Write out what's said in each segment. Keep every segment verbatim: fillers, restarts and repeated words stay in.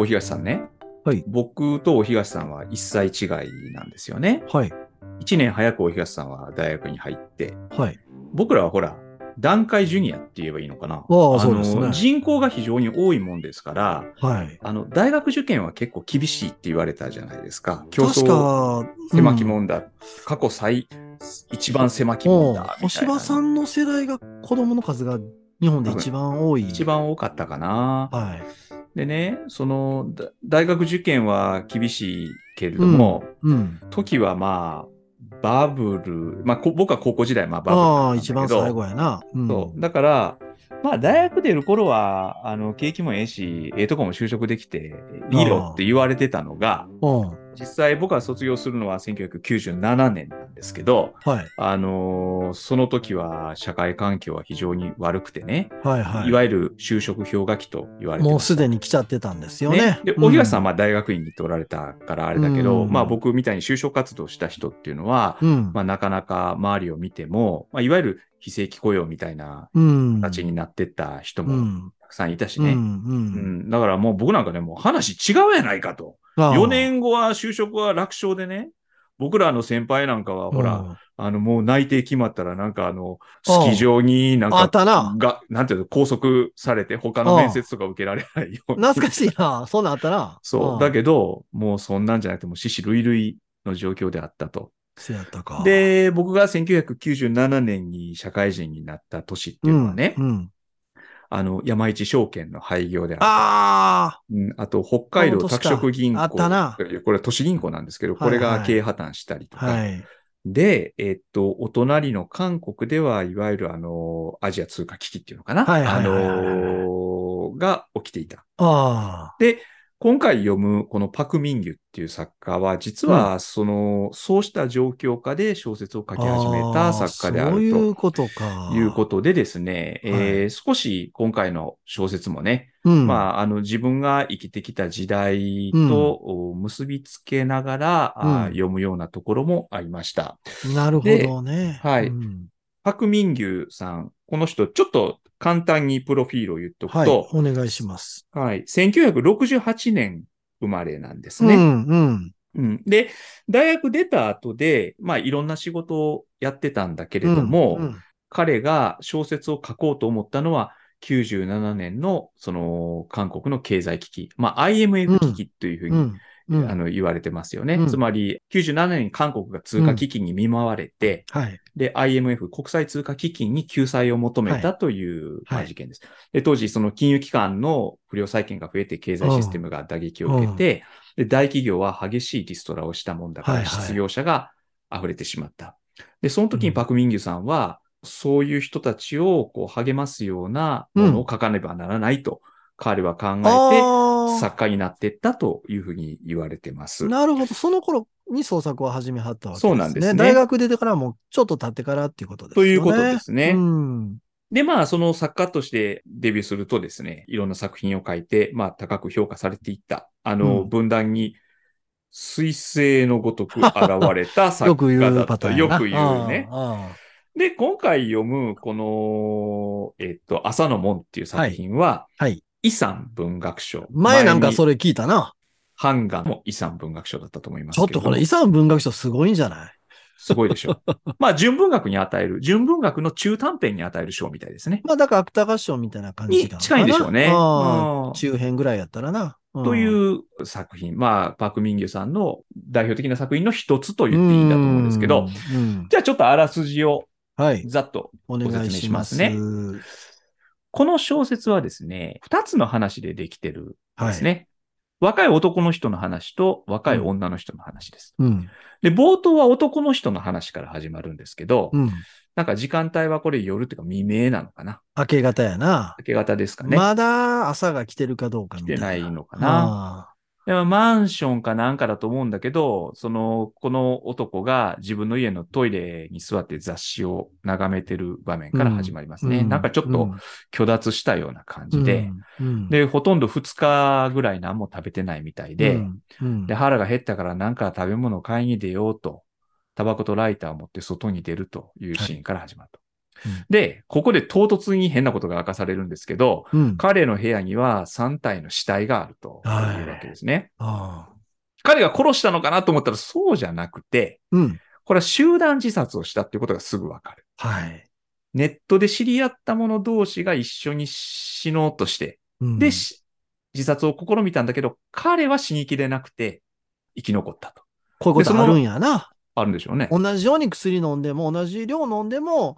大東さんね、はい、僕と大東さんはいっさい違いなんですよね。はい、いちねん早く大東さんは大学に入って、はい、僕らはほら団塊ジュニアって言えばいいのかな。ああ、そうですね。人口が非常に多いもんですから、はい、あの大学受験は結構厳しいって言われたじゃないですか。競争狭きもんだ、うん、過去最一番狭きもんだみたいな。小芝さんの世代が子供の数が日本で一番多い。一番多かったかな。はい。でね、その大学受験は厳しいけれども、うんうん、時はまあ。バブル、まあ、こ僕は高校時代、まあ、バブルなんだけど。ああ、一番最後やな。うん、そうだから、まあ、大学出る頃は、あの、景気もええし、ええとこも就職できて、いいよって言われてたのが、実際僕は卒業するのはせんきゅうひゃくきゅうじゅうななねんなんですけど、はい、あのー、その時は社会環境は非常に悪くてね、はいはい、いわゆる就職氷河期と言われてもうすでに来ちゃってたんですよね。ねで、大東さんはまあ大学院に行っておられたからあれだけど、うん、まあ僕みたいに就職活動した人っていうのは、うん、まあなかなか周りを見ても、まあ、いわゆる非正規雇用みたいな形になってった人も、うんたくさんいたしね、うんうんうん、だからもう僕なんかねもう話違うやないかとよねんごは就職は楽勝でね僕らの先輩なんかはほら、うん、あのもう内定決まったらなんかあのスキー場になんかがなんていうの拘束されて他の面接とか受けられないよう懐かしいなそんなんあったなそうだけどもうそんなんじゃなくてもう死死類類の状況であったとそうやったかで僕がせんきゅうひゃくきゅうじゅうななねんに社会人になった年っていうのはね、うんうんあの、山一証券の廃業であった。あ、うん、あと、北海道拓殖銀行。あったな。これ都市銀行なんですけど、これが経営破綻したりとか。はいはい、で、えー、っと、お隣の韓国では、いわゆるあの、アジア通貨危機っていうのかな。はいはいはいはい、あのー、が起きていた。あで、今回読むこのパク・ミンギュっていう作家は、実はその、うん、そうした状況下で小説を書き始めた作家であると。そういうことか。いうことでですね、はいえー、少し今回の小説もね、うん、まあ、あの、自分が生きてきた時代と結びつけながら、うん、読むようなところもありました。うん、なるほどね。はい、うん。パク・ミンギュさん、この人、ちょっと、簡単にプロフィールを言っとくと。はい、お願いします。はい。せんきゅうひゃくろくじゅうはちねん生まれなんですね。うん、うん。うん。で、大学出た後で、まあ、いろんな仕事をやってたんだけれども、うんうん、彼が小説を書こうと思ったのは、きゅうじゅうななねんの、その、韓国の経済危機。まあ、アイエムエフ 危機というふうに、うんうん、あの、言われてますよね。うん、つまり、きゅうじゅうななねんに韓国が通貨危機に見舞われて、うんはいで、アイエムエフ 国際通貨基金に救済を求めたという、はいまあ、事件です。で、当時、その金融機関の不良債権が増えて経済システムが打撃を受けて、で大企業は激しいリストラをしたもんだから、はいはい、失業者が溢れてしまった。で、その時にパク・ミンギュさんは、うん、そういう人たちをこう励ますようなものを書かねばならないと、うん、彼は考えて、作家になっていったというふうに言われてます。なるほど。その頃に創作を始めはったわけですね。そうなんですね。大学出てからもちょっと経ってからっていうことですね。ということですね。うん、で、まあ、その作家としてデビューするとですね、いろんな作品を書いて、まあ、高く評価されていった、あの、うん、分断に彗星のごとく現れた作家だった。よく言うね。で、今回読む、この、えっと、朝の門っていう作品は、はいはい、遺産文学賞。前なんかそれ聞いたな。ハンガンも遺産文学賞だったと思いますけど。ちょっとこれ遺産文学賞すごいんじゃない？すごいでしょ。まあ、純文学に与える、純文学の中短編に与える賞みたいですね。まあ、だから芥川賞みたいな感じが。近いんでしょうね。ああ中編ぐらいやったらな。という作品。まあ、パク・ミンギュさんの代表的な作品の一つと言っていいんだと思うんですけど、じゃあちょっとあらすじを、ざっとご説明しますね。はい、お願いします。この小説はですね、二つの話でできてるんですね。はい若い男の人の話と若い女の人の話です、うん。で、冒頭は男の人の話から始まるんですけど、うん、なんか時間帯はこれ夜というか未明なのかな。明け方やな。明け方ですかね。まだ朝が来てるかどうかみたいな。来てないのかな。でもマンションかなんかだと思うんだけど、その、この男が自分の家のトイレに座って雑誌を眺めてる場面から始まりますね。うん、なんかちょっと虚脱したような感じで、うんうん、で、ほとんどふつかぐらい何も食べてないみたいで、うんうん、で、腹が減ったからなんか食べ物を買いに出ようと、タバコとライターを持って外に出るというシーンから始まると。うん、でここで唐突に変なことが明かされるんですけど、うん、彼の部屋にはさんたいの死体があるというわけですね、はい、あ彼が殺したのかなと思ったらそうじゃなくて、うん、これは集団自殺をしたっていうことがすぐわかる、はい、ネットで知り合った者同士が一緒に死のうとして、うん、で自殺を試みたんだけど彼は死にきれなくて生き残ったと。こういうことあるんやな。あるんでしょうね。同じように薬飲んでも同じ量飲んでも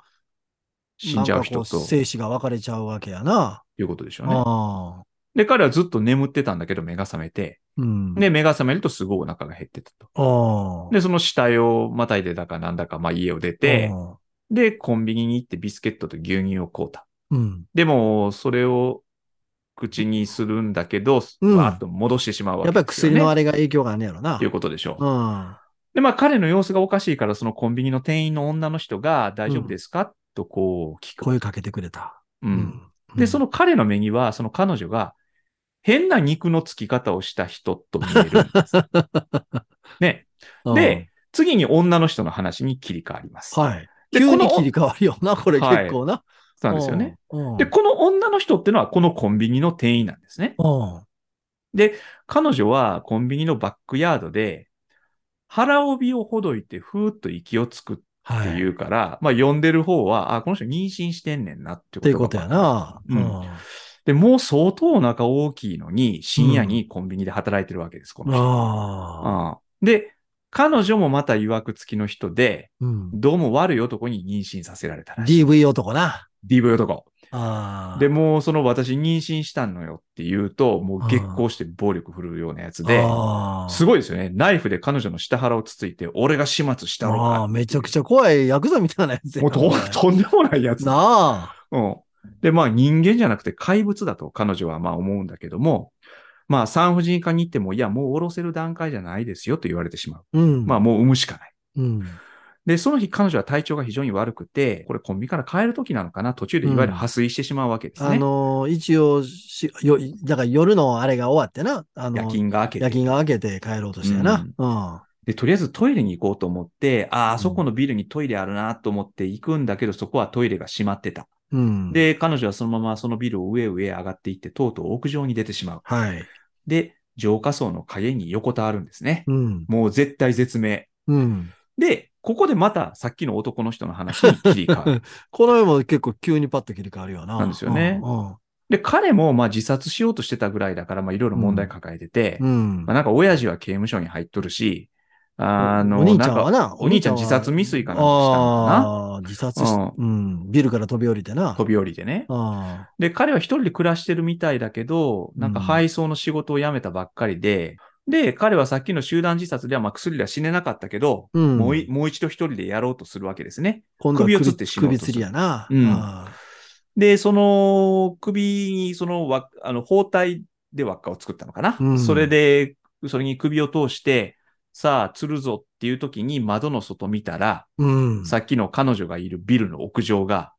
死んじゃう人と生死が分かれちゃうわけやなということでしょうね。あで彼はずっと眠ってたんだけど目が覚めて、うん、で目が覚めるとすごいお腹が減ってたと。あでその死体をまたいでだかなんだか、まあ、家を出てでコンビニに行ってビスケットと牛乳を買うた、うん、でもそれを口にするんだけど、うん、わーっと戻してしまうわけですよね。やっぱり薬のあれが影響があるんやろなということでしょう、うん、でまあ彼の様子がおかしいからそのコンビニの店員の女の人が大丈夫ですか、うん、とこう聞く声かけてくれた、うんうん、でその彼の目にはその彼女が変な肉のつき方をした人と見えるんですね。で、うん、次に女の人の話に切り替わります、はい、で急に切り替わるよなこれ結構な、はいなんですよね。で、この女の人ってのはこのコンビニの店員なんですね。で、彼女はコンビニのバックヤードで腹帯をほどいてふーっと息をつくっていうから、はい、まあ呼んでる方はあこの人妊娠してんねんなってこと。っていうことやな、うんうん。で、もう相当お腹大きいのに深夜にコンビニで働いてるわけですこの人、うんあうん。で、彼女もまた曰く付きの人で、うん、どうも悪い男に妊娠させられたらしい。ディーブイ 男な。ディーブイ 男。あで、もうその私妊娠したのよって言うと、もう激高して暴力振るうようなやつで、すごいですよね。ナイフで彼女の下腹をつついて、俺が始末したのか。あめちゃくちゃ怖いヤクザみたいなやつや。もう と, とんでもないやつ。なあ。うん。で、まあ人間じゃなくて怪物だと彼女はまあ思うんだけども、まあ産婦人科に行っても、いやもう下ろせる段階じゃないですよと言われてしまう。うん、まあもう産むしかない。うんで、その日彼女は体調が非常に悪くて、これコンビニから帰る時なのかな、途中でいわゆる破水してしまうわけですね。うん、あのー、一応しよ、だから夜のあれが終わってな、あのー、夜勤が明けて。夜勤が明けて帰ろうとしてな、うんうん。で、とりあえずトイレに行こうと思って、ああ、そこのビルにトイレあるなと思って行くんだけど、そこはトイレが閉まってた、うん。で、彼女はそのままそのビルを上上上がっていって、とうとう屋上に出てしまう。はい。で、浄化槽の陰に横たわるんですね。うん、もう絶対絶命。うん、で、ここでまたさっきの男の人の話に切り替わる。この絵も結構急にパッと切り替わるよな。なんですよね。うんうん、で、彼もまあ自殺しようとしてたぐらいだから、まあいろいろ問題抱えてて、うんまあ、なんか親父は刑務所に入っとるし、あの、お兄ちゃんはな、お兄ちゃん自殺未遂かなんかしたのかな。あ自殺し、うん、ビルから飛び降りてな。飛び降りてね。あで、彼は一人で暮らしてるみたいだけど、なんか配送の仕事を辞めたばっかりで、で、彼はさっきの集団自殺では、まあ、薬では死ねなかったけど、うん、もうい、もう一度一人でやろうとするわけですね。今度は首を吊って死ぬ。首吊りやな、うん。で、その首に、その、あの包帯で輪っかを作ったのかな、うん。それで、それに首を通して、さあ、吊るぞっていう時に窓の外見たら、うん、さっきの彼女がいるビルの屋上が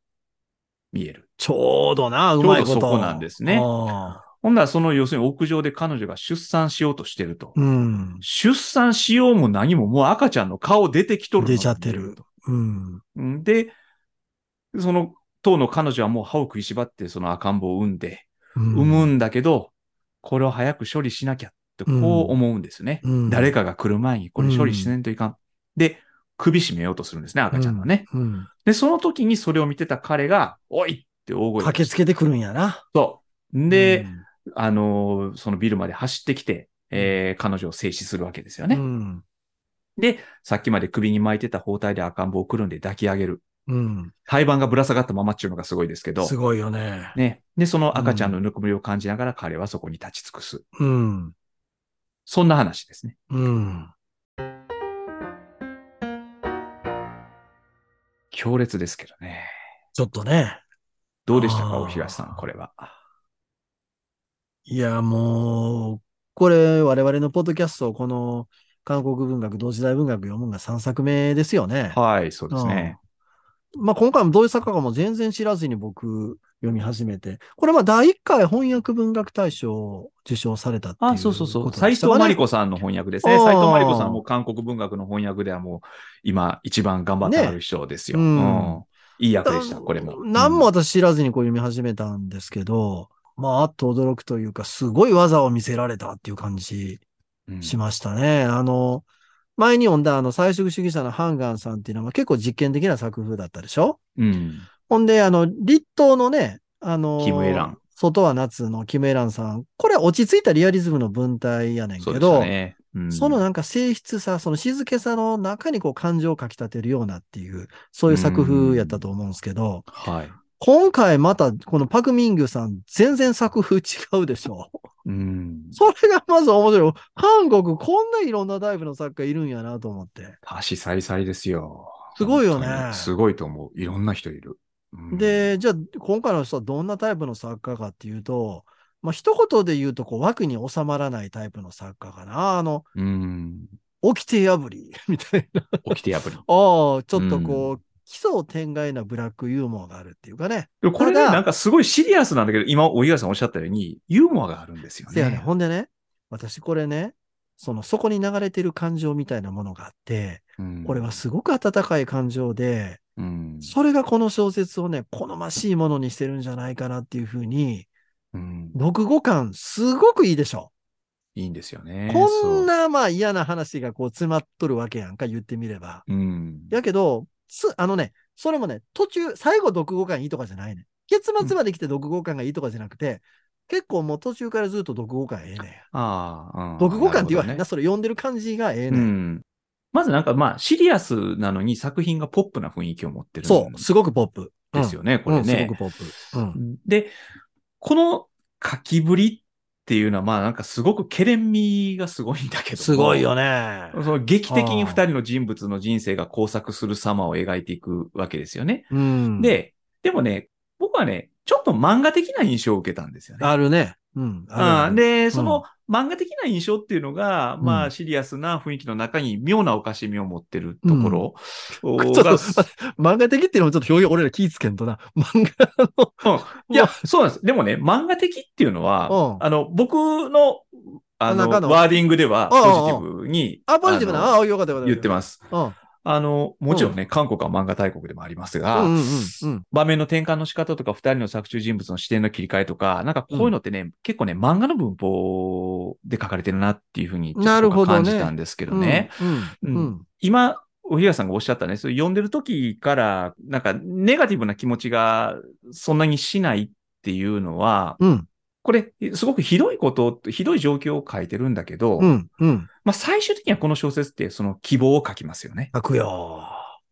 見える。ちょうどな、うまいこと。ちょうどそこなんですね。ほんならその要するに屋上で彼女が出産しようとしてると、うん、出産しようも何ももう赤ちゃんの顔出てきとるの出ちゃってる、うん、でその当の彼女はもう歯を食いしばってその赤ん坊を産んで、うん、産むんだけどこれを早く処理しなきゃってこう思うんですね、うん、誰かが来る前にこれ処理しないといかん、うん、で首絞めようとするんですね赤ちゃんのね、うんうん、でその時にそれを見てた彼がおいって大声駆けつけてくるんやなそうで、うんあのー、そのビルまで走ってきて、えー、彼女を制止するわけですよね、うん、でさっきまで首に巻いてた包帯で赤ん坊をくるんで抱き上げる、うん、胎盤がぶら下がったままっていうのがすごいですけどすごいよ ね, ねでその赤ちゃんのぬくもりを感じながら彼はそこに立ち尽くす、うん、そんな話ですね、うん、強烈ですけどねちょっとねどうでしたかお東さんこれはいや、もう、これ、我々のポッドキャスト、この、韓国文学、同時代文学読むのがさんさくめですよね。はい、そうですね。うん、まあ、今回もどういう作家かも全然知らずに僕、読み始めて、これはだいいっかい翻訳文学大賞を受賞されたっていうことでしたかね。あ、そうそうそう。斎藤真理子さんの翻訳ですね。斎藤真理子さんも韓国文学の翻訳ではもう、今、一番頑張ってある人ですよ。ねうんうんいい役でした、これも。何も私知らずにこう読み始めたんですけど、うん、まあ、あっと驚くというか、すごい技を見せられたっていう感じしましたね。うん、あの、前に読んだあの、菜食主義者のハンガンさんっていうのは結構実験的な作風だったでしょ？うん。ほんで、あの、立冬のね、あの、キム・エラン。外は夏のキム・エランさん。これ落ち着いたリアリズムの文体やねんけど、そうですね。うん、そのなんか性質さ、その静けさの中にこう感情をかき立てるようなっていう、そういう作風やったと思うんですけど、はい、今回またこのパク・ミンギュさん全然作風違うでしょ。うん、それがまず面白い。韓国こんないろんなタイプの作家いるんやなと思って。多種多彩ですよ。すごいよね。すごいと思う。いろんな人いる。うん、で、じゃあ今回の人はどんなタイプの作家かっていうと、まあ、一言で言うと、こう、枠に収まらないタイプの作家かな。あの、うん、起きて破り、みたいな。起きて破り。ああ、ちょっとこう、うん、奇想天外なブラックユーモアがあるっていうかね。でこれね、なんかすごいシリアスなんだけど、今、大東さんおっしゃったように、ユーモアがあるんですよね。そうやね。ほんでね、私これね、その、そこに流れてる感情みたいなものがあって、うん、これはすごく温かい感情で、うん、それがこの小説をね、好ましいものにしてるんじゃないかなっていうふうに、うん、読後感すごくいいでしょ。いいんですよね。こんなまあ嫌な話がこう詰まっとるわけやんか、言ってみれば。うん、やけどつ、あのね、それもね、途中、最後読後感いいとかじゃないね。結末まで来て読後感がいいとかじゃなくて、うん、結構もう途中からずっと読後感ええねん。ああ、うん、読後感って言わへんな、ね、それ読んでる感じがええねん。うん、まずなんかまあシリアスなのに作品がポップな雰囲気を持ってる。そう、すごくポップ。ですよね、うん、これね、うん。すごくポップ。うん、で、この書きぶりっていうのは、まあなんかすごくケレン味がすごいんだけど。すごいよね。その劇的に二人の人物の人生が交錯する様を描いていくわけですよね。うん、で、でもね、僕はね、ちょっと漫画的な印象を受けたんですよね。あるね。うん。あるね。で、うん、その漫画的な印象っていうのが、うん、まあシリアスな雰囲気の中に妙なおかしみを持ってるところ。うん、ちょっと、漫画的っていうのもちょっと表現、俺ら気ぃつけんとな。漫画の、うん。いや、そうなんです。でもね、漫画的っていうのは、うん、あの、僕の、あの、のワーディングではポジティブに。あ、ポジティブな。あ、よかったよかった。言ってます。うんあの、もちろんね、うん、韓国は漫画大国でもありますが、うんうんうん、場面の転換の仕方とか、二人の作中人物の視点の切り替えとか、なんかこういうのってね、うん、結構ね、漫画の文法で書かれてるなっていうふうにちょっと感じたんですけどね。今、おひやさんがおっしゃったね、それ読んでる時から、なんかネガティブな気持ちがそんなにしないっていうのは、うんこれ、すごくひどいこと、ひどい状況を書いてるんだけど、うんうん、まあ最終的にはこの小説ってその希望を書きますよね。書くよ、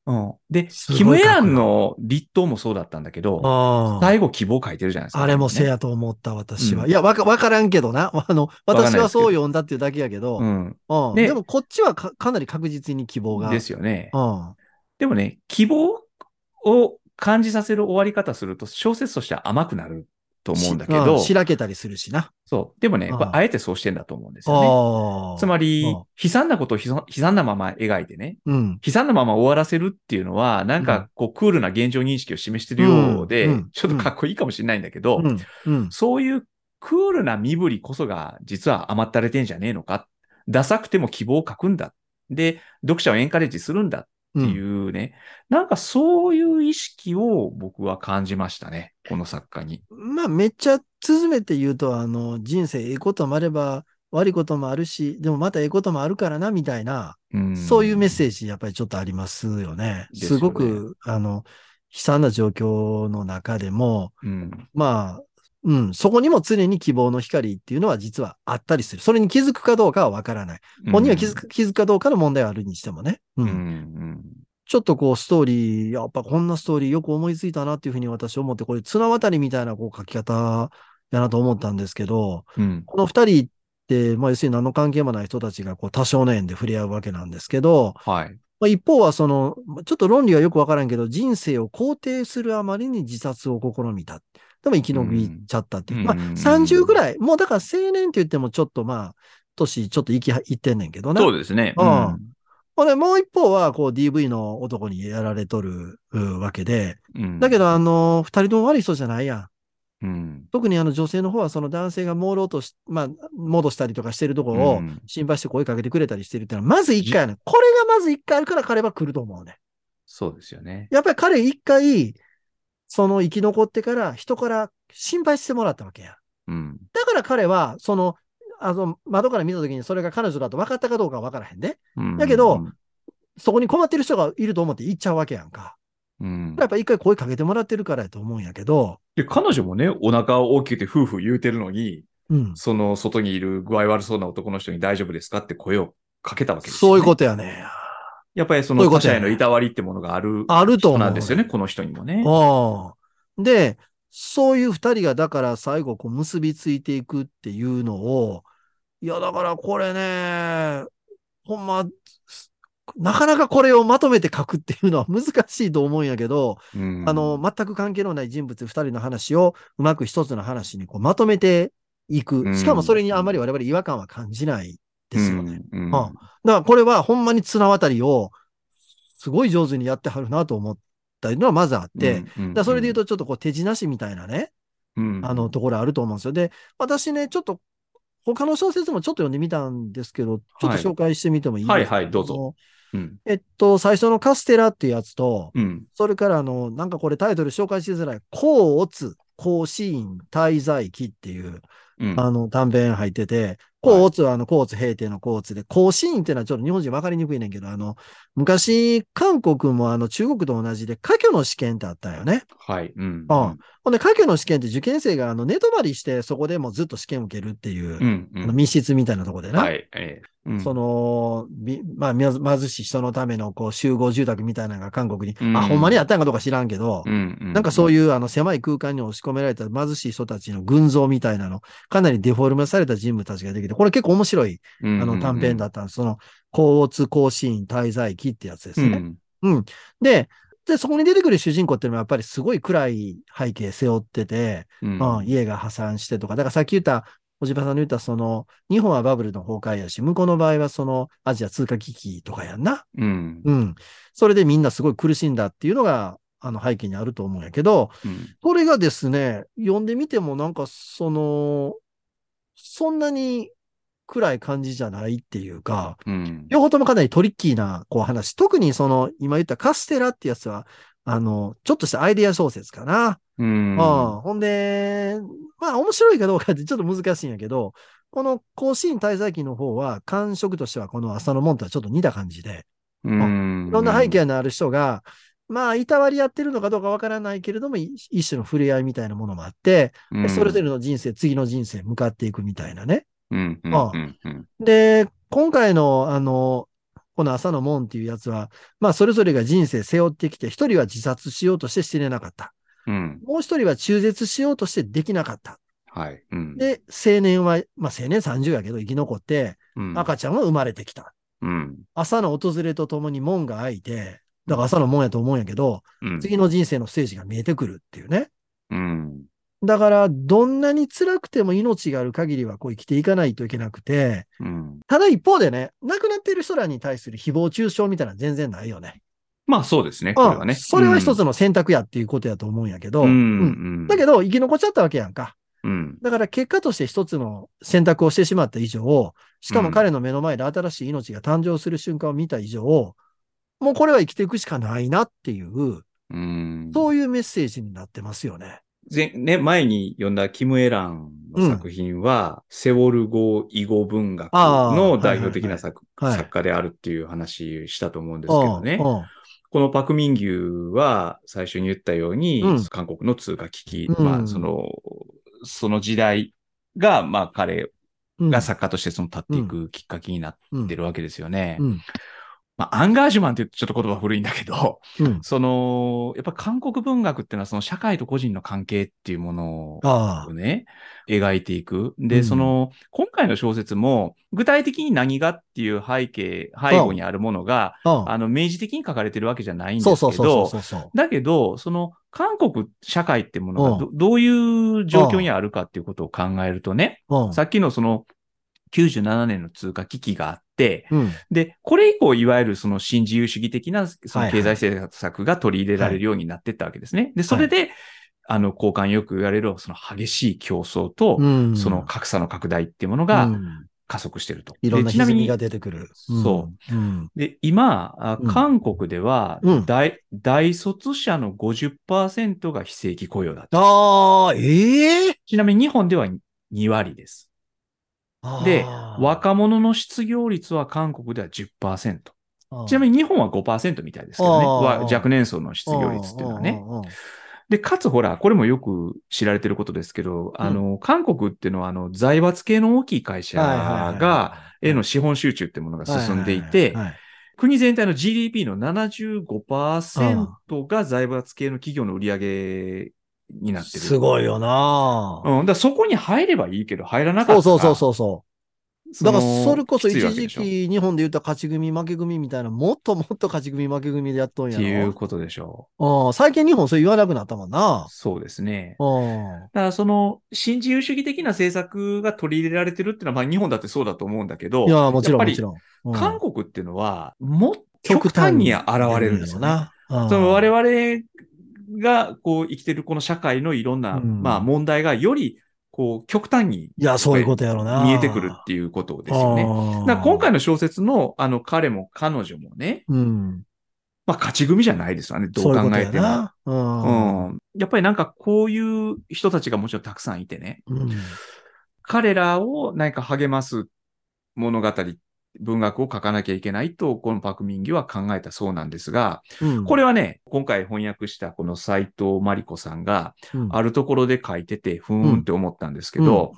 うん。で、キム・エランの立冬もそうだったんだけど、最後希望を書いてるじゃないですか、ね。あれもせやと思った私は。うん、いや、わか、わからんけどな。あの、私はそう読んだっていうだけやけど、うんうん、で, でもこっちは か, かなり確実に希望が。ですよね。うん、でもね、希望を感じさせる終わり方すると小説としては甘くなる。と思うんだけど。しらけたりするしな。そう。でもね、あ, あえてそうしてんだと思うんですよね。つまり、悲惨なことを悲惨なまま描いてね、うん、悲惨なまま終わらせるっていうのは、なんかこう、うん、クールな現状認識を示してるようで、うん、ちょっとかっこいいかもしれないんだけど、うんうん、そういうクールな身振りこそが、実は甘ったれてんじゃねえのか。ダサくても希望を書くんだ。で、読者をエンカレッジするんだ。っていうね、うん、なんかそういう意識を僕は感じましたね、この作家に。まあめっちゃ続めて言うと、あの人生ええこともあれば悪いこともあるし、でもまたええこともあるからなみたいな、うんそういうメッセージやっぱりちょっとありますよね。す, よねすごくあの悲惨な状況の中でも、うん、まあ、うん、そこにも常に希望の光っていうのは実はあったりする。それに気づくかどうかはわからない。本人は気づく、うん、気づくかどうかの問題はあるにしてもね。うん。うんうん、ちょっとこうストーリー、やっぱこんなストーリーよく思いついたなっていうふうに私思って、これ綱渡りみたいなこう書き方やなと思ったんですけど、うん、この二人って、まあ要するに何の関係もない人たちがこう多少の縁で触れ合うわけなんですけど、はい。まあ、一方はその、ちょっと論理はよくわからんけど、人生を肯定するあまりに自殺を試みた。でも生き延びちゃったっていう。うん、まあ、さんじゅうぐらい。もうだから青年って言ってもちょっとまあ、年ちょっと生き、いってんねんけどな。そうですね。うん。まあね、もう一方は、こう ディーブイ の男にやられとるわけで。うん、だけど、あの、二人とも悪い人じゃないやん。うん、特にあの女性の方はその男性が朦朧とし、まあ、戻したりとかしてるところを心配して声かけてくれたりしてるっていうのは、まず一回やねん。これがまず一回あるから彼は来ると思うね。そうですよね。やっぱり彼一回、その生き残ってから人から心配してもらったわけや。うん、だから彼は、その、あの、窓から見たときにそれが彼女だと分かったかどうかは分からへんね。うん、だけど、うん、そこに困ってる人がいると思って行っちゃうわけやんか。うん、やっぱ一回声かけてもらってるからやと思うんやけど。で、彼女もね、お腹を大きくて夫婦言うてるのに、うん、その外にいる具合悪そうな男の人に大丈夫ですかって声をかけたわけです、ね。そういうことやね。やっぱりその他者へのいたわりってものがある人なんですよね、この人にもね。ああ。で、そういう二人がだから最後こう結びついていくっていうのを、いやだからこれね、ほんま、なかなかこれをまとめて書くっていうのは難しいと思うんやけど、うん、あの、全く関係のない人物二人の話をうまく一つの話にこうまとめていく。しかもそれにあまり我々違和感は感じないですよね。うんうんうん、だからこれはほんまに綱渡りをすごい上手にやってはるなと思ったのはまずあって、うんうんうん、だそれで言うとちょっとこう手品師みたいなね、うん、あのところあると思うんですよ。で、私ね、ちょっと他の小説もちょっと読んでみたんですけど、ちょっと紹介してみてもいいですか、はい、はいはい、どうぞ。うん、えっと、最初のカステラっていうやつと、うん、それからあの、なんかこれタイトル紹介しづらい、甲乙甲子院滞在記っていう、うん、あの短編入ってて、甲乙はあの甲乙平定の甲乙で、甲子院っていうのはちょっと日本人分かりにくいねんけど、あの、昔、韓国もあの中国と同じで、科挙の試験ってあったよね。はい。うん。うん。ほんで、科挙の試験って受験生があの寝泊まりして、そこでもうずっと試験受けるっていう、うんうん、あの密室みたいなところでな。はい。えーうん、その、まあ、貧しい人のためのこう集合住宅みたいなのが韓国に、うん、あ、ほんまにあったんかどうか知らんけど、うんうん、なんかそういうあの狭い空間に押し込められた貧しい人たちの群像みたいなの、かなりデフォルメされた人物たちができて、これ結構面白い、あの短編だったんです。うんうんうん、その、交通行進滞在記ってやつですね、うんうん。うん。で、で、そこに出てくる主人公っていうのはやっぱりすごい暗い背景背負ってて、うんうん、家が破産してとか、だからさっき言った、小島さんの言ったその、日本はバブルの崩壊やし、向こうの場合はその、アジア通貨危機とかやんな。うん。うん。それでみんなすごい苦しんだっていうのが、あの背景にあると思うんやけど、うん、これがですね、読んでみてもなんかその、そんなに暗い感じじゃないっていうか、うん、両方ともかなりトリッキーなこう話。特にその、今言ったカステラってやつは、あの、ちょっとしたアイデア小説かな。うん。ああ、ほんで、まあ面白いかどうかってちょっと難しいんやけど、この甲子園滞在記の方は感触としてはこの朝の門とはちょっと似た感じで、うん、いろんな背景のある人が、まあいたわりやってるのかどうかわからないけれども、一種の触れ合いみたいなものもあって、うん、それぞれの人生、次の人生向かっていくみたいなね。うんうんうんうん、で、今回のあの、この朝の門っていうやつは、まあそれぞれが人生背負ってきて、一人は自殺しようとして死ねなかった。うん、もう一人は中絶しようとしてできなかった。はい。うん、で、青年は、まあ青年さんじゅうやけど生き残って、うん、赤ちゃんは生まれてきた。うん、朝の訪れとともに門が開いて、だから朝の門やと思うんやけど、うん、次の人生のステージが見えてくるっていうね。うん、だから、どんなに辛くても命がある限りはこう生きていかないといけなくて、うん、ただ一方でね、亡くなっている人らに対する誹謗中傷みたいなのは全然ないよね。まあそうですね。これはね。それは一つの選択やっていうことやと思うんやけど、うんうん、だけど生き残っちゃったわけやんか。うん、だから結果として一つの選択をしてしまった以上、しかも彼の目の前で新しい命が誕生する瞬間を見た以上、うん、もうこれは生きていくしかないなっていう、うん、そういうメッセージになってますよね。前、ね、前に読んだキム・エランの作品は、うん、セウォル号囲碁文学の代表的な 作,、はいはいはい、作家であるっていう話したと思うんですけどね。このパクミンギュは最初に言ったように、うん、韓国の通貨危機、うん、まあその、その時代が、まあ彼が作家としてその立っていくきっかけになってるわけですよね。うんうんうん、まあ、アンガージュマンってちょっと言葉古いんだけど、うん、その、やっぱ韓国文学っていうのはその社会と個人の関係っていうものをね、描いていく。で、うん、その、今回の小説も具体的に何がっていう背景、背後にあるものが、あ, あ, あの、明示的に書かれてるわけじゃないんですけど、だけど、その、韓国社会ってものが ど, どういう状況にあるかっていうことを考えるとね、さっきのその、きゅうじゅうななねんの通貨危機があって、うん、で、これ以降、いわゆるその新自由主義的なその経済政策が取り入れられるようになっていったわけですね。はいはい、で、それで、はい、あの、交換よく言われるその激しい競争と、うん、その格差の拡大っていうものが、うん、加速していると。いろんな歪みが出てくる。そう、うん、で今、韓国では、うん、大, 大卒者の ごじゅっパーセント が非正規雇用だった。あー、えー、ちなみに日本ではにわりです。で、若者の失業率は韓国では じゅっパーセント。ちなみに日本は ごパーセント みたいですけどね。若年層の失業率っていうのはね。で、かつほら、これもよく知られてることですけど、あの、うん、韓国っていうのは、あの、財閥系の大きい会社が、への資本集中っていうものが進んでいて、国全体の ジーディーピー の ななじゅうごパーセント が財閥系の企業の売り上げになってる。すごいよなぁ。うん。だそこに入ればいいけど、入らなかった。そうそうそうそう。だからそれこそ一時期日本で言った勝ち組負け組みたいな、もっともっと勝ち組負け組でやっとんやろっていうことでしょう。ああ、最近日本そう言わなくなったもんな。そうですね。ああ、だからその新自由主義的な政策が取り入れられてるっていうのは、まあ日本だってそうだと思うんだけど、いやもちろんもちろん、うん、韓国っていうのはもっと極端に現れるんですよな、ね。うん、その我々がこう生きてるこの社会のいろんな、うん、まあ問題がよりこう極端に見えてくるっていうことですよね。だから今回の小説のあの彼も彼女もね、うん、まあ勝ち組じゃないですよね、どう考えても。うううんうん、やっぱりなんかこういう人たちがもちろんたくさんいてね、うん、彼らを何か励ます物語、文学を書かなきゃいけないと、このパク・ミンギは考えたそうなんですが、うん、これはね、今回翻訳したこの斉藤真理子さんが、あるところで書いてて、ふーんって思ったんですけど、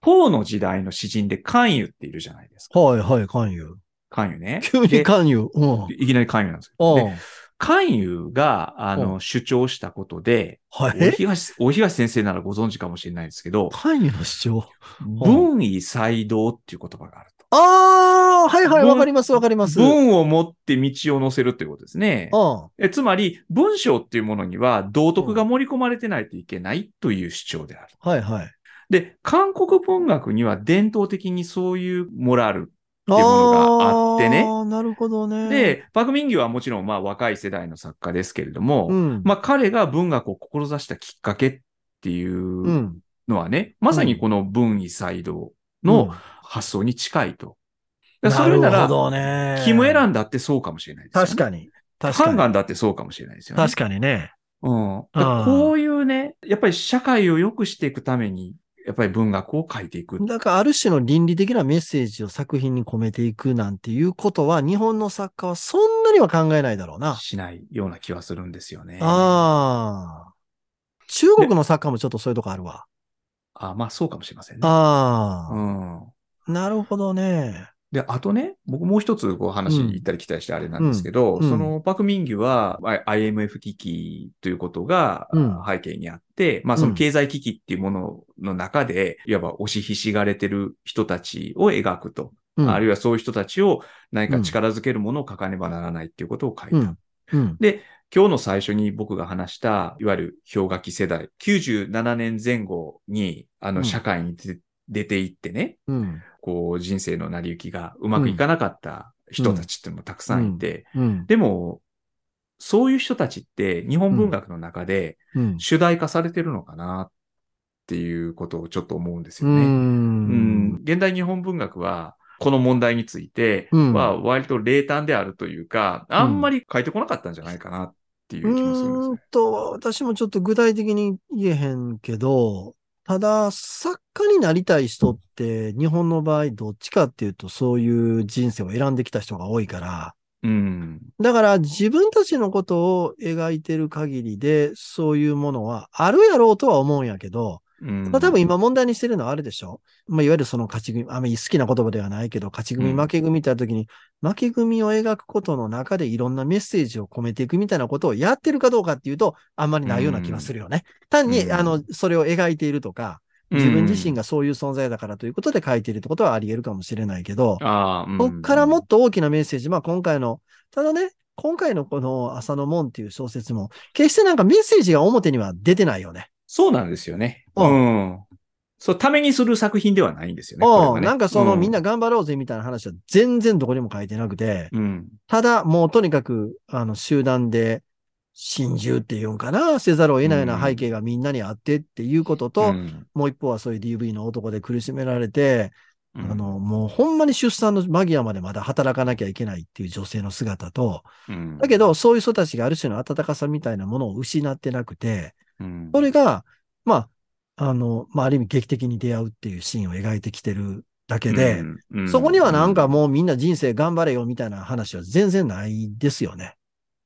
唐の時代の詩人で関羽っているじゃないですか。はいはい、関羽。関羽ね。急に関羽、うん。いきなり関羽なんですよ。関羽があの主張したことで、はい、大東、大東先生ならご存知かもしれないですけど、関羽の主張、文以載道っていう言葉がある。ああ、はいはい、わかります、わかります。文を持って道を乗せるということですね。ああ、えつまり、文章っていうものには道徳が盛り込まれてないといけないという主張である。はいはい。で、韓国文学には伝統的にそういうモラルっていうものがあってね。ああ、なるほどね。で、パク・ミンギはもちろんまあ若い世代の作家ですけれども、うん、まあ彼が文学を志したきっかけっていうのはね、うん、まさにこの文以載道の、うん、発想に近いと。それなら、キム・エランだってそうかもしれないですよね。確かに。確かに。ハンガンだってそうかもしれないですよね。確かにね。うん。こういうね、やっぱり社会を良くしていくために、やっぱり文学を書いていく。なんかある種の倫理的なメッセージを作品に込めていくなんていうことは、日本の作家はそんなには考えないだろうな。しないような気はするんですよね。ああ。中国の作家もちょっとそういうとこあるわ。ああ、まあそうかもしれませんね。ああ。うん。なるほどね。で、あとね、僕もう一つこう話行ったり来たりしてあれなんですけど、うんうん、そのパク・ミンギュは アイエムエフ 危機ということが背景にあって、うん、まあその経済危機っていうものの中で、いわば押しひしがれてる人たちを描くと、うん、あるいはそういう人たちを何か力づけるものを書かねばならないっていうことを書いた。うんうん、で、今日の最初に僕が話した、いわゆる氷河期世代、きゅうじゅうななねんぜん後にあの社会に出て、うん出ていってね、うん、こう人生の成り行きがうまくいかなかった人たちっていうのもたくさんいて、うんうんうん、でもそういう人たちって日本文学の中で主題化されてるのかなっていうことをちょっと思うんですよね。うんうん、現代日本文学はこの問題については割と冷淡であるというか、うん、あんまり書いてこなかったんじゃないかなっていう気もするんですね。うんと、私もちょっと具体的に言えへんけど、ただ、作家になりたい人って、日本の場合、どっちかっていうと、そういう人生を選んできた人が多いから、うん、だから自分たちのことを描いてる限りで、そういうものはあるやろうとは思うんやけど、うん、多分今問題にしてるのはあれでしょ、まあ、いわゆるその勝ち組、あんまり好きな言葉ではないけど、勝ち組、負け組ってあるときに、うん、負け組を描くことの中でいろんなメッセージを込めていくみたいなことをやってるかどうかっていうと、あんまりないような気はするよね。うん、単に、うん、あの、それを描いているとか、自分自身がそういう存在だからということで書いているってことはあり得るかもしれないけど、うん、こっからもっと大きなメッセージ、まあ今回の、ただね、今回のこの朝の門っていう小説も、決してなんかメッセージが表には出てないよね。そうなんですよね。うん。うん、そう、ためにする作品ではないんですよね。うん。ね、なんかその、うん、みんな頑張ろうぜみたいな話は全然どこにも書いてなくて、うん、ただもうとにかく、あの、集団で、心中っていうんかな、せざるを得ないような背景がみんなにあってっていうことと、うん、もう一方はそういう ディーブイ の男で苦しめられて、うん、あのもうほんまに出産の間際までまだ働かなきゃいけないっていう女性の姿と、うん、だけどそういう人たちがある種の温かさみたいなものを失ってなくて、うん、それが、まあ、あの、まあ、ある意味劇的に出会うっていうシーンを描いてきてるだけで、うんうん、そこにはなんかもうみんな人生頑張れよみたいな話は全然ないですよね。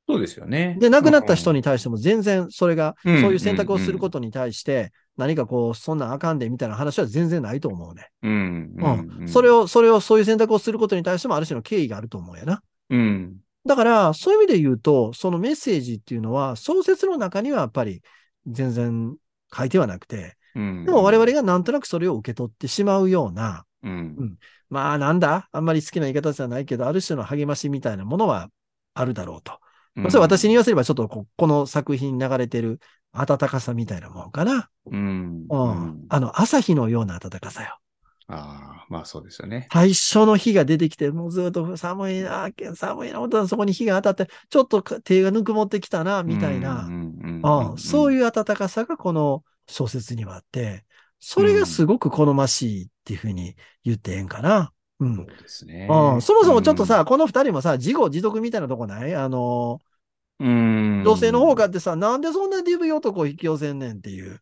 そうですよね。で、亡くなった人に対しても全然それが、うん、そういう選択をすることに対して、うんうんうん、何かこう、そんなんあかんでみたいな話は全然ないと思うね。うんうんうん、それを、それを、そういう選択をすることに対してもある種の敬意があると思うやな。うん、だから、そういう意味で言うと、そのメッセージっていうのは、小説の中にはやっぱり全然書いてはなくて、うん、でも我々がなんとなくそれを受け取ってしまうような、うんうん、まあなんだ、あんまり好きな言い方じゃないけど、ある種の励ましみたいなものはあるだろうと。うん、それ私に言わせれば、ちょっと こ, この作品流れてる、暖かさみたいなものかな、うんうん、あの朝日のような暖かさよ。ああ、まあそうですよね。最初の日が出てきて、もうずっと寒いな、寒いな、本当にそこに日が当たって、ちょっと手がぬくもってきたな、みたいな、そういう暖かさがこの小説にはあって、それがすごく好ましいっていうふうに言ってええんかな。うん、そうですね、うん。そもそもちょっとさ、うん、この二人もさ、自業自得みたいなとこない？あのーうん女性の方がってさ、なんでそんなデブ男を引き寄せんねんっていう。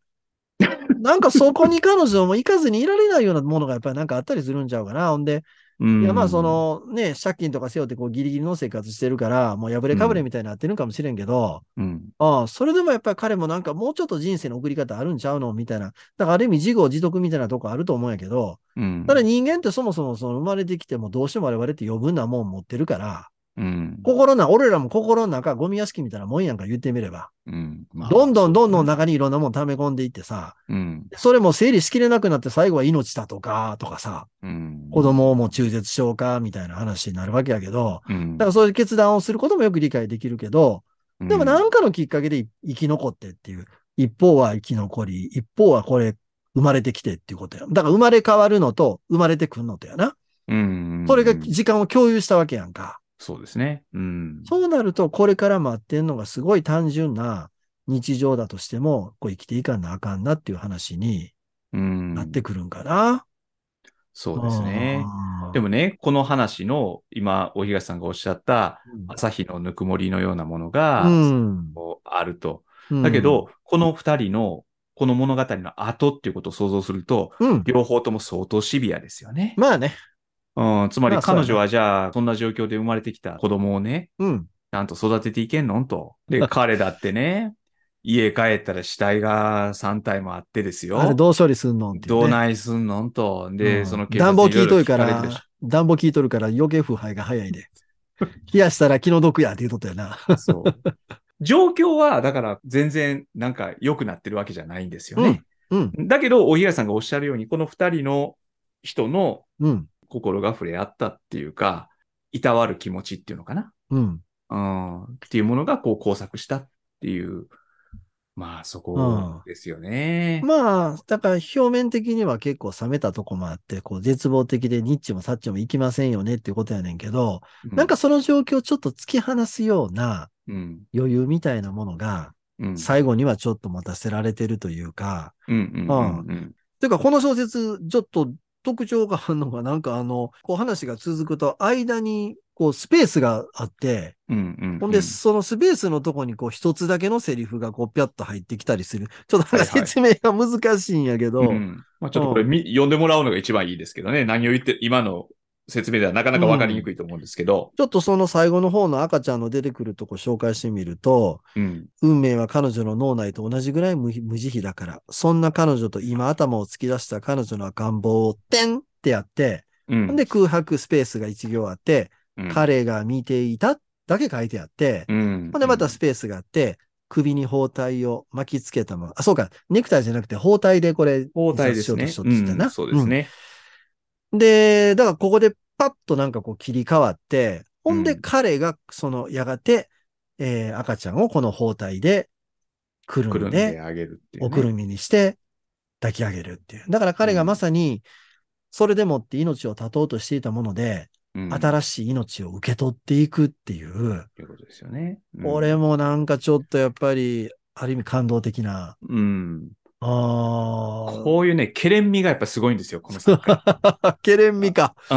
なんかそこに彼女も行かずにいられないようなものがやっぱりなんかあったりするんちゃうかな。ほんで、うん、いやまあそのね、借金とか背負ってこうギリギリの生活してるから、もう破れかぶれみたいになってるんかもしれんけど、うん、ああそれでもやっぱり彼もなんかもうちょっと人生の送り方あるんちゃうのみたいな。だからある意味自業自得みたいなとこあると思うんやけど、うん、ただ人間ってそもそもその生まれてきてもどうしても我々って余分なもん持ってるから、うん、心な、俺らも心の中、ゴミ屋敷みたいなもんやんか言ってみれば。うんまあ、どんどんどんどん中にいろんなもん溜め込んでいってさ、うん、それも整理しきれなくなって最後は命だとか、とかさ、うん、子供も中絶症か、みたいな話になるわけやけど、うん、だからそういう決断をすることもよく理解できるけど、うん、でもなんかのきっかけで生き残ってっていう、一方は生き残り、一方はこれ、生まれてきてっていうことや。だから生まれ変わるのと、生まれてくんのとやな。うん、それが時間を共有したわけやんか。そうですね。うん。そうなると、これから待ってんのがすごい単純な日常だとしても、こう生きていかなあかんなっていう話になってくるんかな。うん、そうですね。でもね、この話の今、大東さんがおっしゃった朝日のぬくもりのようなものが、うん、あると。だけど、うん、この二人のこの物語の後っていうことを想像すると、うん、両方とも相当シビアですよね。まあね。うん、つまり彼女はじゃあ、そんな状況で生まれてきた子供をね、うん、ちゃんと育てていけんのんと。で、彼だってね、家帰ったら死体がさんたいもあってですよ。あれどう処理すんのんって、ね。どうないすんのんと。で、うん、その暖房効いとるから、暖房効いとるから余計腐敗が早いで。冷やしたら気の毒やっていうことやな。そう。状況は、だから全然なんか良くなってるわけじゃないんですよね。うんうん、だけど、大東さんがおっしゃるように、この二人の人の、うん心が触れ合ったっていうか、いたわる気持ちっていうのかな、うんうん、っていうものがこう交錯したっていう、まあそこですよね。うん、まあ、だから表面的には結構冷めたとこもあって、こう絶望的でニッチもサッチもいきませんよねっていうことやねんけど、うん、なんかその状況をちょっと突き放すような余裕みたいなものが、うん、最後にはちょっとまた捨てられてるというか、というかこの小説ちょっと特徴があるのが、なんかあの、こう話が続くと、間にこうスペースがあって、うんうんうん、ほんで、そのスペースのとこにこう一つだけのセリフがこうぴゃっと入ってきたりする。ちょっとなんか説明が難しいんやけど。はいはいうんまあ、ちょっとこれ、うん、読んでもらうのが一番いいですけどね。何を言って、今の説明ではなかなか分かりにくいと思うんですけど。うん、ちょっとその最後の方の赤ちゃんの出てくるとこ紹介してみると、うん、運命は彼女の脳内と同じぐらい 無, 無慈悲だから、そんな彼女と今頭を突き出した彼女の願望をてんってやって、うん、で空白スペースがいち行あって、うん、彼が見ていただけ書いてあって、うん、でまたスペースがあって、首に包帯を巻きつけたまま、あ、そうか、ネクタイじゃなくて包帯でこれ、包帯ですね。うん、そうですね。うんで、だからここでパッとなんかこう切り替わって、ほんで彼がそのやがて、うんえー、赤ちゃんをこの包帯でくるんで、くるんであげるっていうね、おくるみにして抱き上げるっていう。だから彼がまさにそれでもって命を絶とうとしていたもので、うん、新しい命を受け取っていくっていう。ということですよね。うん、俺もなんかちょっとやっぱりある意味感動的な。うんああ。こういうね、ケレン味がやっぱすごいんですよ、この作家。ケレン味か。う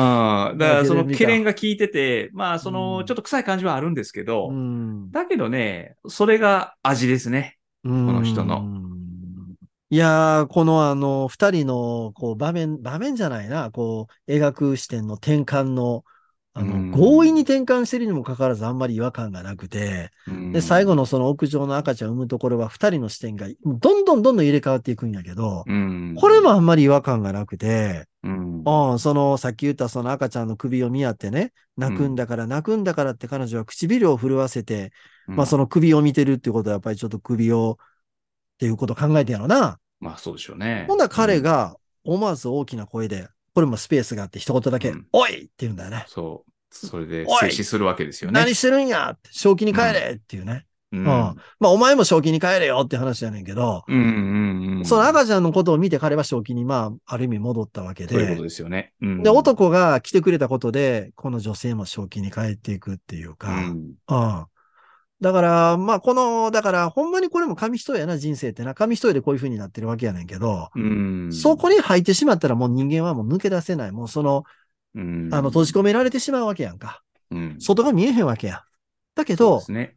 ん。だからそのケレンが効いてて、まあその、ちょっと臭い感じはあるんですけど、うん、だけどね、それが味ですね。この人の。いやー、このあの、二人の、こう、場面、場面じゃないな、こう、描く視点の転換の、あの、うん、強引に転換してるにもかかわらずあんまり違和感がなくて、うん、で、最後のその屋上の赤ちゃんを産むところは二人の視点がどんどんどんどん入れ替わっていくんやけど、うん、これもあんまり違和感がなくて、うん、うん、そのさっき言ったその赤ちゃんの首を見合ってね、泣くんだから泣くんだからって彼女は唇を震わせて、うん、まあその首を見てるってことはやっぱりちょっと首をっていうことを考えてやろうな。まあそうでしょうね。ほんなら彼が思わず大きな声で、これもスペースがあって一言だけ、うん、おいって言うんだよね。そう。それで制止するわけですよね。何してるんやって正気に帰れっていうね。うんうん、まあお前も正気に帰れよって話やねんけど、うんうんうん、その赤ちゃんのことを見て彼は正気にまあある意味戻ったわけで。そういうことですよね。うん、で男が来てくれたことでこの女性も正気に帰っていくっていうか。うんうん、だからまあこのだからほんまにこれも紙一重やな人生ってな紙一重でこういう風になってるわけやねんけど、うん、そこに入ってしまったらもう人間はもう抜け出せないもうそのうん、あの閉じ込められてしまうわけやんか、うん、外が見えへんわけやだけど、ね、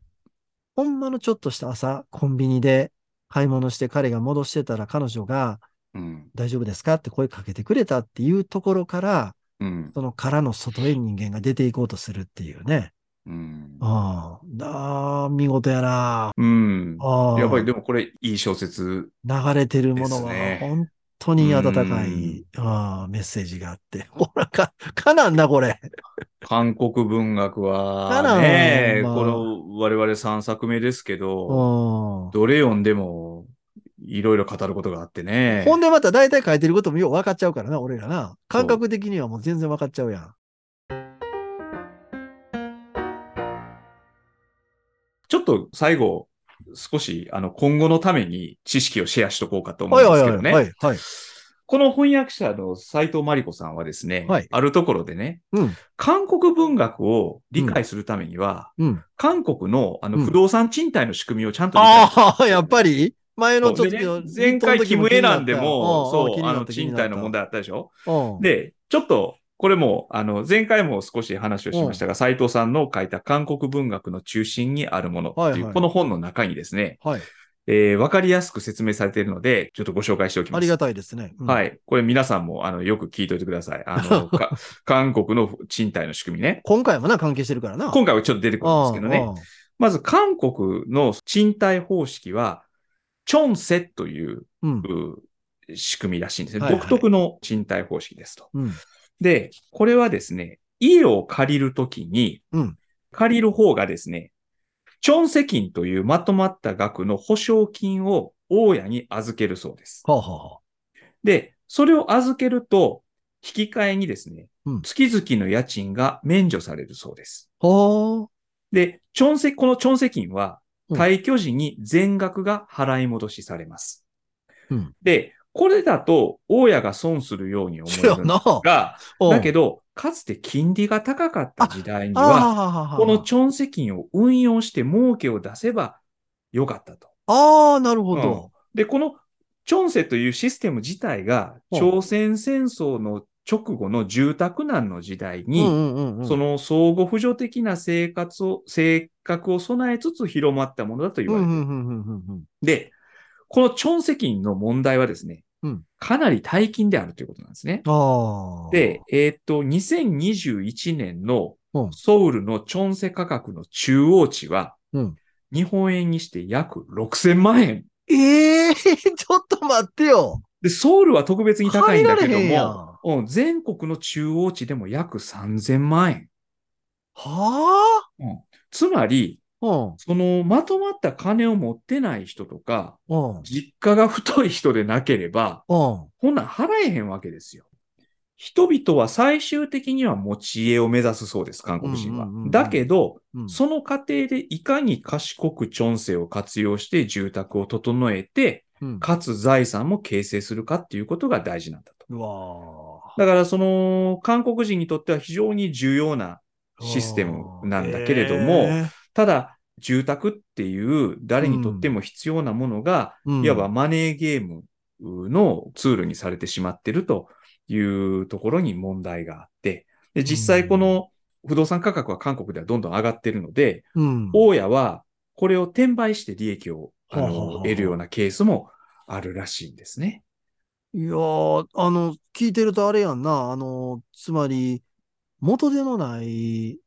ほんまのちょっとした朝コンビニで買い物して彼が戻してたら彼女が、うん、大丈夫ですかって声かけてくれたっていうところから、うん、その殻の外へ人間が出ていこうとするっていうね、うん、ああ見事やな、うん、あやっぱりでもこれいい小説、ね、流れてるものは本当本当に温かいあメッセージがあって。ほら、か、かなんだ、これ。韓国文学はね、ね、まあ、この我々さんさくめですけど、どれ読んでもいろいろ語ることがあってね。ほんでまた大体書いてることもよう分かっちゃうからな、俺らな。感覚的にはもう全然分かっちゃうやん。ちょっと最後、少し、あの、今後のために知識をシェアしとこうかと思うんですけどね。はいはいはいはい、この翻訳者の斉藤真理子さんはですね、はい、あるところでね、うん、韓国文学を理解するためには、うん、韓国の、あの、不動産賃貸の仕組みをちゃんと理解する、うん。ああ、やっぱり前のちょっと、ね、前回キムエランでも、そう、あの、賃貸の問題あったでしょ。で、ちょっと、これも、あの、前回も少し話をしましたが、斉藤さんの書いた韓国文学の中心にあるものっていう、はいはい、この本の中にですね、はい、えー、わかりやすく説明されているので、ちょっとご紹介しておきます。ありがたいですね。うん、はい。これ皆さんも、あの、よく聞いといてください。あの、韓国の賃貸の仕組みね。今回もな、関係してるからな。今回はちょっと出てくるんですけどね。まず、韓国の賃貸方式は、チョンセという、うん、う仕組みらしいんですね、はいはい。独特の賃貸方式ですと。うん、で、これはですね、家を借りるときに、うん、借りる方がですね、チョンセ金というまとまった額の保証金を大家に預けるそうです。はあはあ、で、それを預けると、引き換えにですね、うん、月々の家賃が免除されるそうです。はあ、で、チョンセ、このチョンセ金は、退去時に全額が払い戻しされます。うん、で、これだと、大家が損するように思えるが、だけど、かつて金利が高かった時代には、このチョンセ金を運用して儲けを出せばよかったと。ああ、なるほど、うん。で、このチョンセというシステム自体が、朝鮮戦争の直後の住宅難の時代に、うんうんうんうん、その相互扶助的な生活を、性格を備えつつ広まったものだと言われている。うんうんうんうんうん、で、このチョンセ金の問題はですね、うん、かなり大金であるということなんですね。あで、えっ、ー、と、にせんにじゅういちねんのソウルのチョンセ価格の中央値は、うん、日本円にして約ろくせんまんえん。ええー、ちょっと待ってよ。で、ソウルは特別に高いんだけども、うん、全国の中央値でも約さんぜんまんえん。はぁ、うん、つまり、うん、そのまとまった金を持ってない人とか、うん、実家が太い人でなければ、うん、こんなん払えへんわけですよ。人々は最終的には持ち家を目指すそうです、韓国人は。うんうんうんうん、だけど、うん、その過程でいかに賢くチョンセを活用して住宅を整えて、うん、かつ財産も形成するかっていうことが大事なんだと。うわー。だからその韓国人にとっては非常に重要なシステムなんだけれども、ただ、住宅っていう誰にとっても必要なものが、いわばマネーゲームのツールにされてしまってるというところに問題があって、で実際この不動産価格は韓国ではどんどん上がってるので、うん、大家はこれを転売して利益をあの、はあはあ、得るようなケースもあるらしいんですね。いやー、あの、聞いてるとあれやんな、あの、つまり、元手のない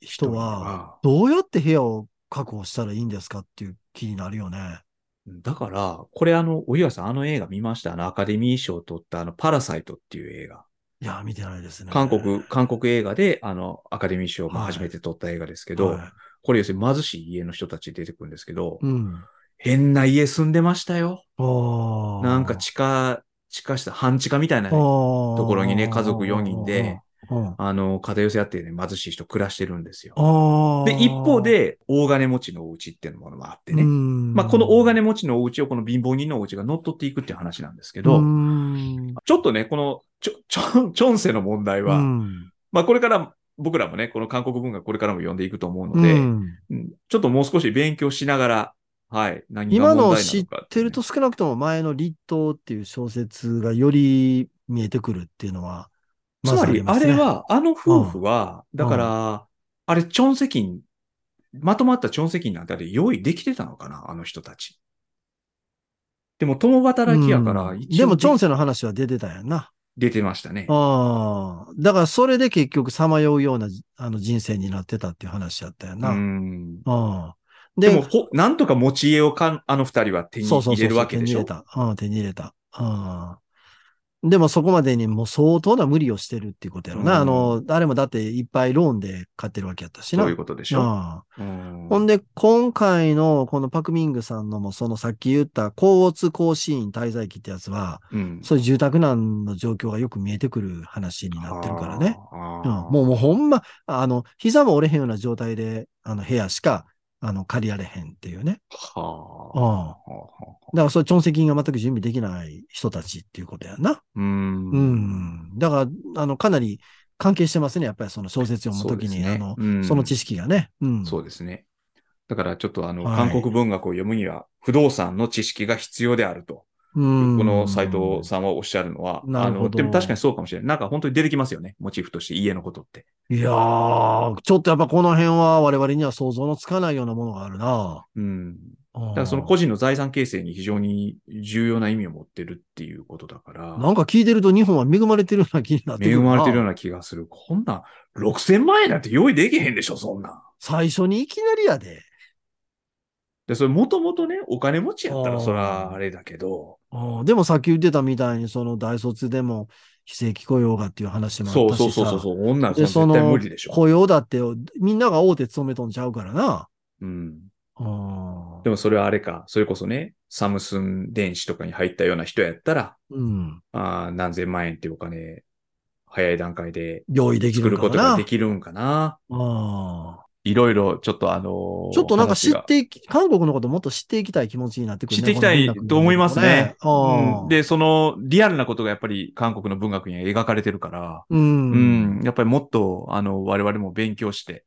人は、どうやって部屋を確保したらいいんですかっていう気になるよね。だから、これあの、お岩さん、あの映画見ました？あの、アカデミー賞を取ったあの、パラサイトっていう映画。いや、見てないですね。韓国、韓国映画で、あの、アカデミー賞を初めて取った映画ですけど、はいはい、これ要するに貧しい家の人たち出てくるんですけど、うん、変な家住んでましたよ。あ、なんか地下、地下室、半地下みたいな、ね、ところにね、家族よにんで、あの、片寄せ合ってね、貧しい人暮らしてるんですよ。で、一方で、大金持ちのお家っていうものもあってね。まあ、この大金持ちのお家をこの貧乏人のお家が乗っ取っていくっていう話なんですけど、ちょっとね、このちょ、ちょ、チョンセの問題は、まあ、これから、僕らもね、この韓国文化これからも読んでいくと思うので、ちょっともう少し勉強しながら、はい、何が問題なのかってね。今の知ってると少なくとも前の立冬っていう小説がより見えてくるっていうのは、まずありますね。つまりあれは、あの夫婦は、うん、だから、うん、あれ、チョンセキン、まとまったチョンセキンなんてあれ用意できてたのかな、あの人たち。でも共働きやから、うん、でもチョンセの話は出てたやんな。出てましたね。ああ、だからそれで結局さまようようなあの人生になってたっていう話やったやんな。うん。ああ。で, でもほ、なんとか持ち家をかあの二人は手に入れるわけでしょ。そうそうそう、手に入れた。手に入れた。でもそこまでにもう相当な無理をしてるっていうことやろな。うん、あの、誰もだっていっぱいローンで買ってるわけやったしな。そういうことでしょ。うん、ほんで、今回のこのパクミングさんのもそのさっき言った高乙高シーン滞在期ってやつは、うん、そういう住宅難の状況がよく見えてくる話になってるからね。うん、もうもうほんま、あの、膝も折れへんような状態で、あの、部屋しか、あの、借りられへんっていうね。はあ。うん。だから、そう、チョンセキンが全く準備できない人たちっていうことやな。うん。うん。だから、あの、かなり関係してますね。やっぱりその小説読むときに、ね、あの、うん、その知識がね。うん。そうですね。だから、ちょっとあの、韓国文学を読むには、不動産の知識が必要であると。うん。この斉藤さんはおっしゃるのは、あの、でも確かにそうかもしれない。なんか本当に出てきますよね。モチーフとして家のことって。いやー、ちょっとやっぱこの辺は我々には想像のつかないようなものがあるな。うん。だからその個人の財産形成に非常に重要な意味を持ってるっていうことだから。なんか聞いてると日本は恵まれてるような気になってるな。恵まれてるような気がする。こんな、ろくせんまんえんなんて用意できへんでしょ、そんな。最初にいきなりやで。で、それもともとね、お金持ちやったらそらあれだけど。ああ、でもさっき言ってたみたいに、その大卒でも非正規雇用がっていう話もあったしさ。そうそうそうそう、女の子は絶対無理でしょ。雇用だって、みんなが大手勤めとんちゃうからな。うん。ああ。でもそれはあれか、それこそね、サムスン電子とかに入ったような人やったら、うん、あ何千万円っていうお金、早い段階で用意できることができるんかな。ああ。いろいろ、ちょっとあのー、ちょっとなんか知っていき、韓国のこともっと知っていきたい気持ちになってくる、ね、知っていきたいと思いますね。うん、で、その、リアルなことがやっぱり韓国の文学には描かれてるから、うんうん、やっぱりもっと、あの、我々も勉強して。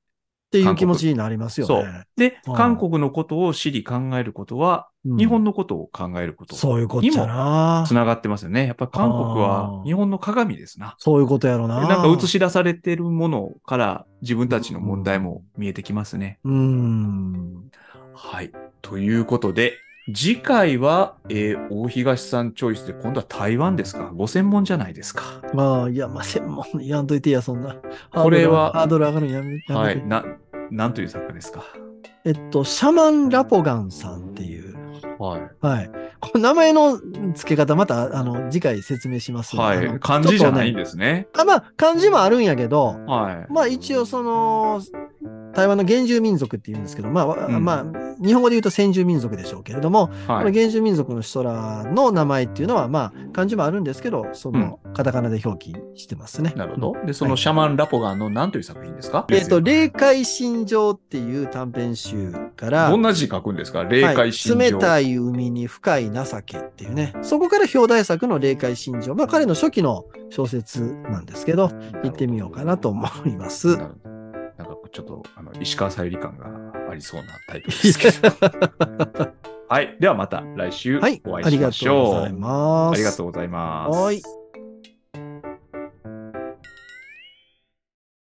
っていう気持ちになりますよね。そう。で、韓国のことを知り考えることは、うん、日本のことを考えることにもつながってますよね。やっぱり韓国は日本の鏡ですな。そういうことやろな。なんか映し出されてるものから自分たちの問題も見えてきますね。うん。うんはい。ということで、次回は、えー、大東さんチョイスで、今度は台湾ですか？ご専門じゃないですか。まあ、いや、まあ、専門やんといてや、そんな。これは、ハードル上がるのやめて。はい。な、なんという作家ですか？えっと、シャマン・ラポガンさんっていう。はい。はい。この名前の付け方、また、あの、次回説明します。はい。漢字じゃないんですね。あ、まあ、漢字もあるんやけど、はい。まあ、一応、その、台湾の原住民族って言うんですけど、まあ、うん、まあ、日本語で言うと先住民族でしょうけれども、はい、この原住民族の人らの名前っていうのは、まあ、漢字もあるんですけど、その、カタカナで表記してますね。うん、なるほど。で、そのシャマン・ラポガンの何という作品ですか？はい、えっと、霊界心情っていう短編集から、どんな字書くんですか？霊界心情、はい。冷たい海に深い情けっていうね、そこから表題作の霊界心情、まあ、彼の初期の小説なんですけど、行ってみようかなと思います。ちょっとあの石川さゆり感がありそうなタイプですけどはい、ではまた来週お会いしましょう。はい、ありがとうございます。ありがとうございます。はい。